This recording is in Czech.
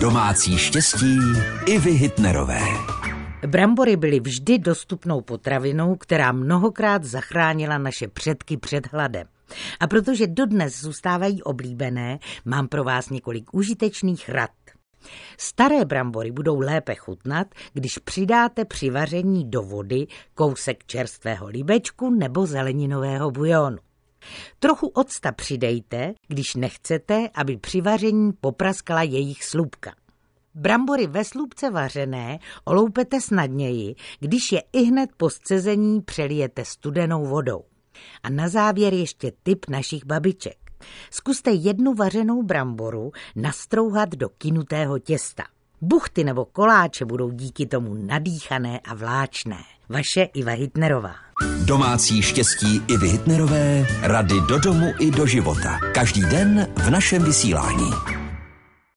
Domácí štěstí Ivy Hüttnerové. Brambory byly vždy dostupnou potravinou, která mnohokrát zachránila naše předky před hladem. A protože dodnes zůstávají oblíbené, mám pro vás několik užitečných rad. Staré brambory budou lépe chutnat, když přidáte při vaření do vody kousek čerstvého líbečku nebo zeleninového bujónu. Trochu octa přidejte, když nechcete, aby při vaření popraskala jejich slupka. Brambory ve slupce vařené oloupete snadněji, když je ihned po scezení přelijete studenou vodou. A na závěr ještě tip našich babiček. Zkuste jednu vařenou bramboru nastrouhat do kynutého těsta. Buchty nebo koláče budou díky tomu nadýchané a vláčné. Vaše Iva Hüttnerová. Domácí štěstí Ivy Hüttnerové, rady do domu i do života. Každý den v našem vysílání.